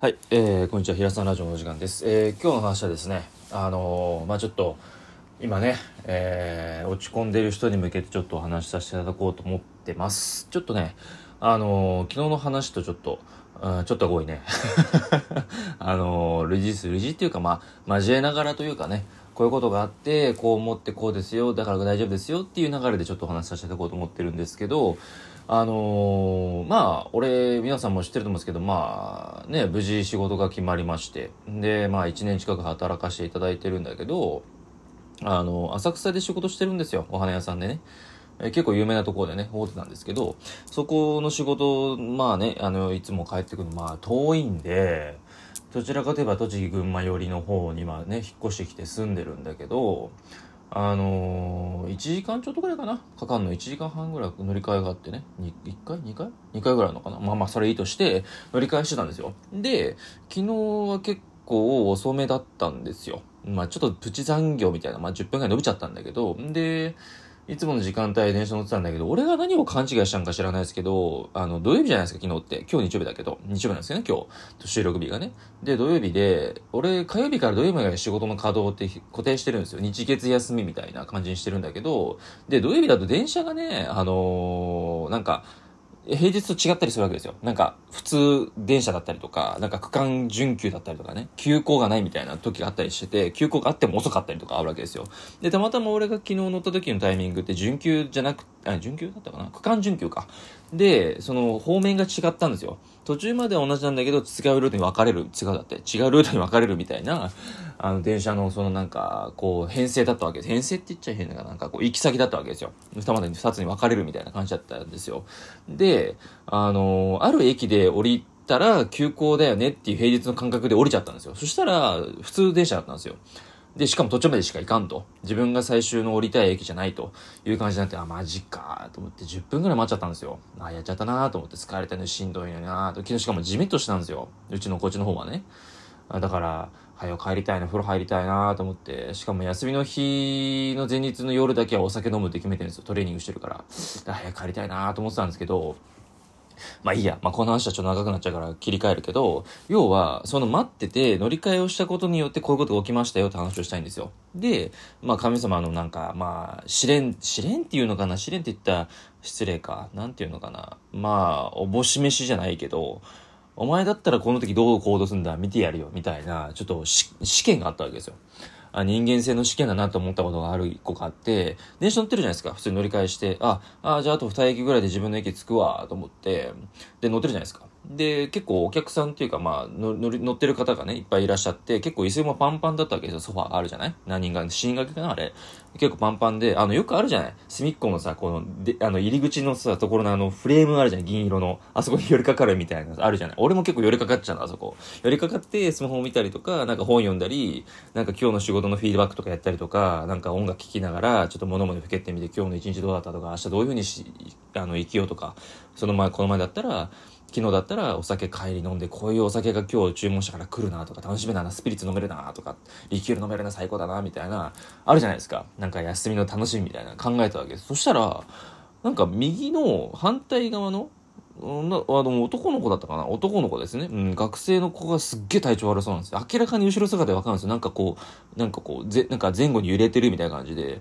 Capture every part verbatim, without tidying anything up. はい、えー、こんにちは。平さんラジオの時間です、えー、今日の話はですね、あのー、まあちょっと今ね、えー、落ち込んでる人に向けてちょっとお話しさせていただこうと思ってます。ちょっとね、あのー、昨日の話とちょっと、うん、ちょっと多いねあのー、類似する類似っていうか、まあ交えながらというかね、こういうことがあってこう思ってこうですよ、だから大丈夫ですよっていう流れでちょっとお話しさせていただこうと思ってるんですけど、あのー、まあ俺皆さんも知ってると思うんですけど、まあね、無事仕事が決まりまして、でまあいちねん近く働かせていただいてるんだけど、あのー、浅草で仕事してるんですよ。お花屋さんでね、えー、結構有名なところでね、大手なんですけど、そこの仕事、まあね、あのいつも帰ってくるのまあ遠いんで、どちらかといえば栃木群馬寄りの方にはね引っ越してきて住んでるんだけど、あのー、いちじかんちょっとぐらいかな、かかんのいちじかんはんぐらい乗り換えがあってね、いっかいにかいにかいぐらいのかな、まあまあそれいいとして乗り換えしてたんですよ。で昨日は結構遅めだったんですよ。まあちょっとプチ残業みたいな、まあじゅっぷんぐらい伸びちゃったんだけど、でいつもの時間帯電車乗ってたんだけど、俺が何を勘違いしたんか知らないですけど、あの土曜日じゃないですか、昨日って。今日日曜日だけど、日曜日なんですよね、今日収録日がね。で土曜日で、俺火曜日から土曜日まで仕事の稼働って固定してるんですよ。日月休みみたいな感じにしてるんだけど、で土曜日だと電車がね、あのー、なんか平日と違ったりするわけですよ。なんか普通電車だったりとか、なんか区間準急だったりとかね、急行がないみたいな時があったりしてて、急行があっても遅かったりとかあるわけですよ。でたまたま俺が昨日乗った時のタイミングって準急じゃなく、あ、準急だったかな、区間準急か。でその方面が違ったんですよ。途中までは同じなんだけど違うルートに分かれる、違うだって違うルートに分かれるみたいな、あの電車のそのなんかこう編成だったわけです。編成って言っちゃ変だが、なんかこう行き先だったわけですよ。二股に二つに分かれるみたいな感じだったんですよ。であのある駅で降りたら急行だよねっていう平日の感覚で降りちゃったんですよ。そしたら普通電車だったんですよ。でしかも途中までしか行かんと、自分が最終の降りたい駅じゃないという感じになって、あマジかと思ってじゅっぷんぐらい待っちゃったんですよ。あやっちゃったなと思って、疲れたね、しんどいのなと。昨日しかもジメッとしてたんですよ、うちのこっちの方はね。だから早く帰りたいな、風呂入りたいなと思って、しかも休みの日の前日の夜だけはお酒飲むって決めてるんですよ、トレーニングしてるから。だから早く帰りたいなと思ってたんですけど、まあいいや、まあ、この話はちょっと長くなっちゃうから切り替えるけど、要はその待ってて乗り換えをしたことによってこういうことが起きましたよって話をしたいんですよ。で、まあ、神様のなんか、まあ、試練、試練っていうのかな、試練って言ったら失礼か、なんていうのかな、まあおぼし飯じゃないけど、お前だったらこの時どう行動するんだ、見てやるよみたいな、ちょっと試験があったわけですよ。あ、人間性の試験だなと思ったことがある一個があって、電車乗ってるじゃないですか、普通に乗り換えして、ああじゃああとにえきぐらいで自分の駅着くわと思って、で乗ってるじゃないですか。で結構お客さんっていうか、まあ乗り乗ってる方がねいっぱいいらっしゃって、結構椅子もパンパンだったわけですよ。ソファーあるじゃない、何人が死人掛けかな、あれ結構パンパンで、あのよくあるじゃない、隅っこのさ、このであの入り口のさところのあのフレームあるじゃん、銀色の、あそこに寄りかかるみたいなあるじゃない。俺も結構寄りかかっちゃうの、あそこ寄りかかってスマホを見たりとか、なんか本読んだり、なんか今日の仕事のフィードバックとかやったりとか、なんか音楽聴きながらちょっと物までふけってみて、今日の一日どうだったとか、明日どういうふうにしあの生きようとか、その前この前だったら、昨日だったらお酒帰り飲んで、こういうお酒が今日注文したから来るなとか、楽しみだな、スピリッツ飲めるなとか、リキュール飲めるな、最高だなみたいな、あるじゃないですか、なんか休みの楽しみみたいな考えたわけです。そしたらなんか右の反対側の男の子だったかな、男の子ですね、うん、学生の子がすっげえ体調悪そうなんですよ。明らかに後ろ姿で分かるんですよ。なんかこうなんかこうぜなんか前後に揺れてるみたいな感じで、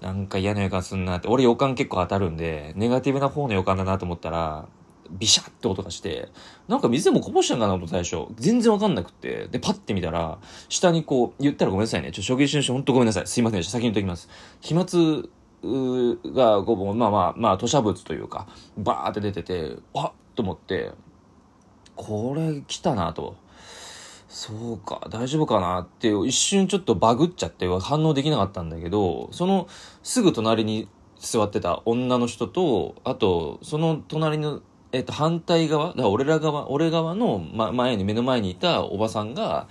なんか嫌な予感すんなって、俺予感結構当たるんでネガティブな方の予感だなと思ったら、ビシャッって音がして、なんか水でもこぼしたんかなと最初全然わかんなくって、でパッて見たら下にこう、言ったらごめんなさいね、ちょっと職業選手ほんとごめんなさい、すいませんでした、先に言っときます。飛沫がご、まあまあまあ吐砂物というかバーって出てて、あっと思って、これ来たなと、そうか大丈夫かなって一瞬ちょっとバグっちゃって反応できなかったんだけど、そのすぐ隣に座ってた女の人と、あとその隣のえっと、反対側、だから俺ら側、俺側の、ま、前に、目の前にいたおばさんが、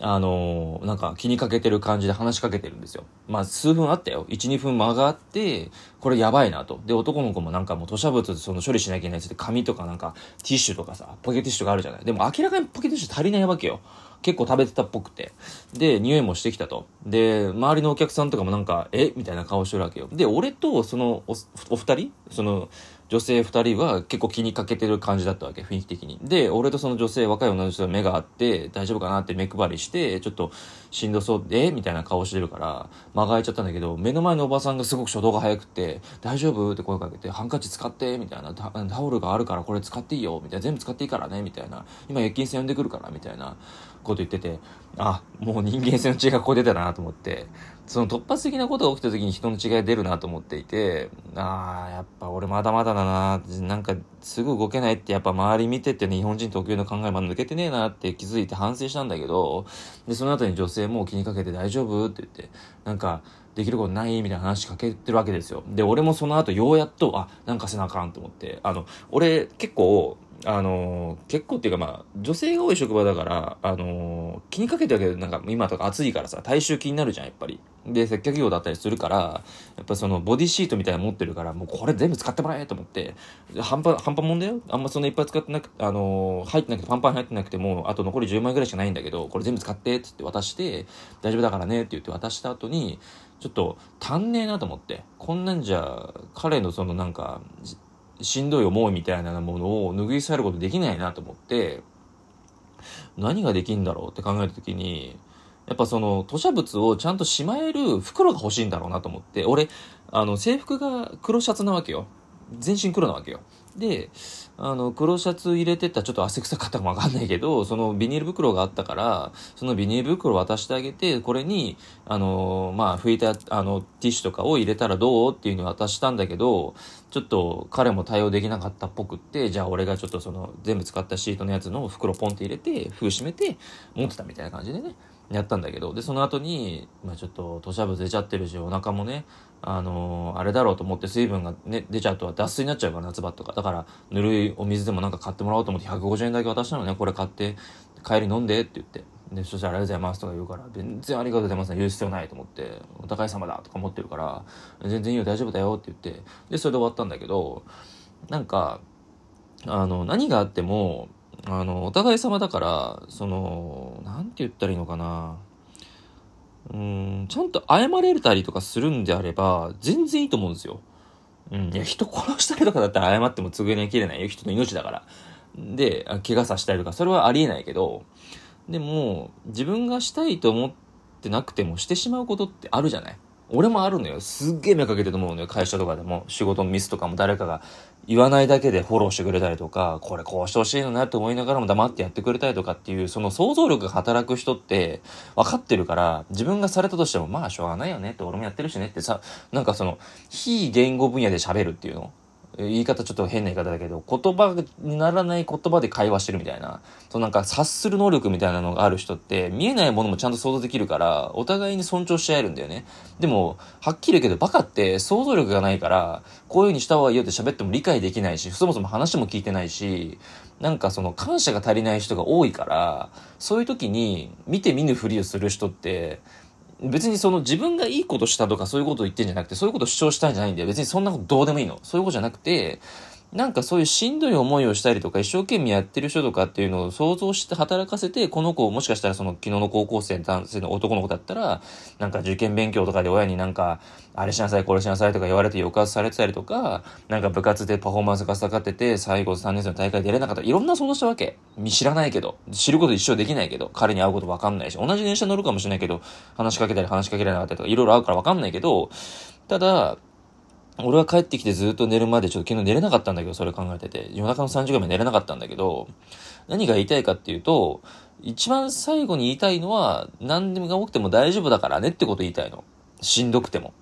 あのー、なんか気にかけてる感じで話しかけてるんですよ。まあ、数分あったよ。いち、にふん間があって、これやばいなと。で、男の子もなんかもう吐砂物、その処理しなきゃいけないって、紙とかなんかティッシュとかさ、ポケティッシュとかあるじゃない。でも明らかにポケティッシュ足りないわけよ。結構食べてたっぽくて。で、匂いもしてきたと。で、周りのお客さんとかもなんか、えみたいな顔してるわけよ。で、俺とそのお、お二人、その、女性ふたりは結構気にかけてる感じだったわけ、雰囲気的に。で、俺とその女性、若い女の人の目があって、大丈夫かなって目配りして、ちょっとしんどそうで、みたいな顔してるから、間が空いちゃったんだけど、目の前のおばさんがすごく初動が早くて、大丈夫って声かけて、ハンカチ使って、みたいな、タオルがあるからこれ使っていいよ、みたいな、全部使っていいからね、みたいな、今夜勤さん呼んでくるから、みたいなこと言ってて、あ、もう人間性の違いがここ出たなと思って、その突発的なことが起きた時に人の違い出るなと思っていて、ああ、やっぱ俺まだまだだな、なんかすぐ動けないってやっぱ周り見てて、ね、日本人特有の考えまで抜けてねえなって気づいて反省したんだけど、で、その後に女性も気にかけて大丈夫って言って、なんかできることないみたいな話かけてるわけですよ。で、俺もその後ようやっと、あ、なんかせなあかんと思って、あの、俺結構、あのー、結構っていうかまあ女性が多い職場だから、あのー、気にかけてるけどなんか今とか暑いからさ体臭気になるじゃんやっぱり。で接客業だったりするからやっぱそのボディシートみたいなの持ってるからもうこれ全部使ってもらえと思って、半端半端もんだよ、あんまそんないっぱい使ってなく、あのー、入ってなくてパンパン入ってなくてもうあと残りじゅうまいぐらいしかないんだけどこれ全部使ってっつって渡して大丈夫だからねって言って渡した後にちょっと足んねえなと思って、こんなんじゃ彼のそのなんかしんどい思いみたいなものを拭い去ることできないなと思って何ができるんだろうって考えた時にやっぱその吐瀉物をちゃんとしまえる袋が欲しいんだろうなと思って、俺あの制服が黒シャツなわけよ、全身黒なわけよ。で、あの黒シャツ入れてったらちょっと汗臭かったかもわかんないけど、そのビニール袋があったからそのビニール袋渡してあげて、これにあのまあ拭いたあのティッシュとかを入れたらどうっていうのを渡したんだけど、ちょっと彼も対応できなかったっぽくって、じゃあ俺がちょっとその全部使ったシートのやつの袋ポンって入れて封閉めて持ってたみたいな感じでねやったんだけど、でその後に、まあ、ちょっと吐瀉物出ちゃってるしお腹もね、あのー、あれだろうと思って水分が、ね、出ちゃうと脱水になっちゃうから夏場とかだからぬるいお水でもなんか買ってもらおうと思ってひゃくごじゅうえんだけ渡したのね、これ買って帰り飲んでって言って、でそしたらありがとうございますとか言うから全然ありがとうございます言う必要ないと思って、お互い様だとか思ってるから全然いいよ大丈夫だよって言って、でそれで終わったんだけど、なんかあの何があってもあのお互い様だから、そのなんて言ったらいいのかな、うーんちゃんと謝れたりとかするんであれば全然いいと思うんですよ。うん、いや人殺したりとかだったら謝っても償いきれないよ、人の命だから。で怪我させたりとかそれはありえないけど、でも自分がしたいと思ってなくてもしてしまうことってあるじゃない。俺もあるのよ、すっげえ目かけてると思うのよ、会社とかでも仕事のミスとかも誰かが言わないだけでフォローしてくれたりとか、これこうしてほしいのなって思いながらも黙ってやってくれたりとかっていう、その想像力が働く人って分かってるから、自分がされたとしてもまあしょうがないよねって俺もやってるしねってさ、なんかその非言語分野で喋るっていうの、言い方ちょっと変な言い方だけど言葉にならない言葉で会話してるみたいな、そのなんか察する能力みたいなのがある人って見えないものもちゃんと想像できるからお互いに尊重し合えるんだよね。でもはっきり言うけどバカって想像力がないからこういう風にした方がいいよって喋っても理解できないし、そもそも話も聞いてないし、なんかその感謝が足りない人が多いから、そういう時に見て見ぬふりをする人って別にその自分がいいことしたとかそういうことを言ってんじゃなくて、そういうことを主張したんじゃないんだよ。別にそんなことどうでもいいの。そういうことじゃなくて、なんかそういうしんどい思いをしたりとか一生懸命やってる人とかっていうのを想像して働かせて、この子もしかしたらその昨日の高校生男性の男の子だったらなんか受験勉強とかで親になんかあれしなさいこれしなさいとか言われて抑圧されてたりとか、なんか部活でパフォーマンスが下がってて最後さんねん生の大会出れなかった、いろんな想像したわけ。知らないけど、知ること一生できないけど、彼に会うこと分かんないし、同じ電車乗るかもしれないけど話しかけたり話しかけられなかったりとかいろいろあるから分かんないけど、ただ俺は帰ってきてずっと寝るまでちょっと昨日寝れなかったんだけど、それ考えてて夜中のさんじかんまで寝れなかったんだけど、何が言いたいかっていうと一番最後に言いたいのは何でも起きても大丈夫だからねってこと言いたいの、しんどくても。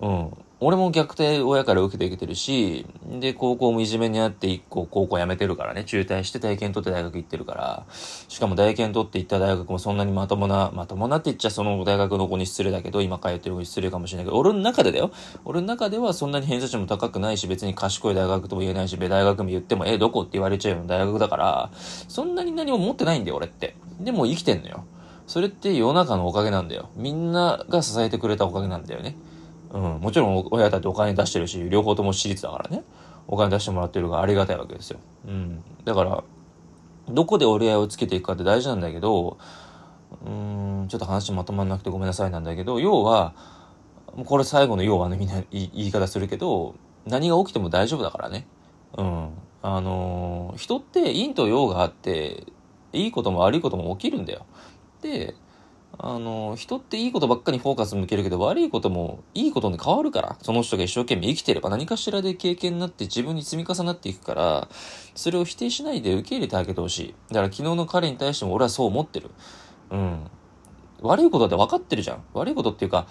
うん、俺も虐待親から受けてきてるし、で高校もいじめにあって一個高校辞めてるからね、中退して体験取って大学行ってるから、しかも体験取って行った大学もそんなにまともなまともなって言っちゃその大学の子に失礼だけど、今通ってる子に失礼かもしれないけど、俺の中でだよ、俺の中ではそんなに偏差値も高くないし別に賢い大学とも言えないし、大学も言ってもえどこって言われちゃうような大学だから、そんなに何も持ってないんだよ俺って。でも生きてんのよ。それって世の中のおかげなんだよ、みんなが支えてくれたおかげなんだよね。うん、もちろん親だってお金出してるし、両方とも私立だからねお金出してもらってるからありがたいわけですよ。うん、だからどこで折り合いをつけていくかって大事なんだけど、うーんちょっと話まとまらなくてごめんなさいなんだけど、要はこれ最後の要はね、みんな言い方するけど何が起きても大丈夫だからね、うん、あのー、人って陰と陽があっていいことも悪いことも起きるんだよ。で、あのー、人っていいことばっかりフォーカス向けるけど、悪いこともいいことに変わるから、その人が一生懸命生きてれば何かしらで経験になって自分に積み重なっていくから、それを否定しないで受け入れてあげてほしい。だから昨日の彼に対しても俺はそう思ってる。うん、悪いことだって分かってるじゃん。悪いことっていうか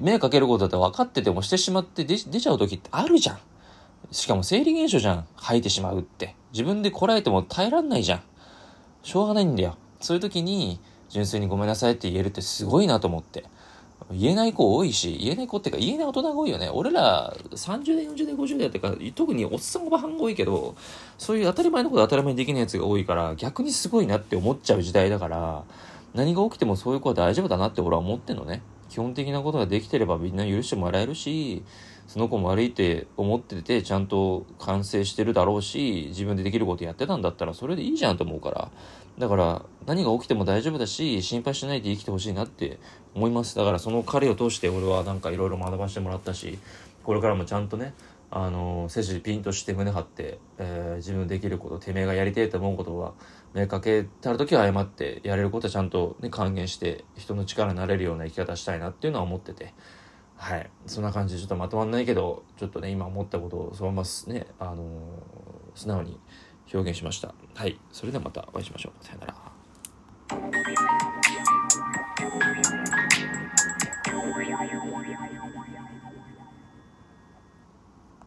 目かけることだって分かっててもしてしまって出ちゃう時ってあるじゃん。しかも生理現象じゃん。吐いてしまうって自分でこらえても耐えらんないじゃん。しょうがないんだよ。そういう時に純粋にごめんなさいって言えるってすごいなと思って。言えない子多いし、言えない子ってか言えない大人が多いよね。俺らさんじゅう代よんじゅう代ごじゅう代ってか、特におっさんおばはんが多いけど、そういう当たり前のこと当たり前にできないやつが多いから、逆にすごいなって思っちゃう時代だから、何が起きてもそういう子は大丈夫だなって俺は思ってんのね。基本的なことができてればみんな許してもらえるし、その子も悪いって思っててちゃんと完成してるだろうし、自分でできることやってたんだったらそれでいいじゃんと思うから、だから何が起きても大丈夫だし、心配しないで生きてほしいなって思います。だからその彼を通して俺はなんかいろいろ学ばせてもらったし、これからもちゃんとね、あの背筋ピンとして胸張って、えー、自分でできること、てめえがやりてえと思うことは目かけたるときは謝って、やれることはちゃんと、ね、還元して人の力になれるような生き方したいなっていうのは思ってて、はい、そんな感じでちょっとまとまんないけど、ちょっとね今思ったことをそのままね、あのー、素直に表現しました。はい、それではまたお会いしましょう。さよなら。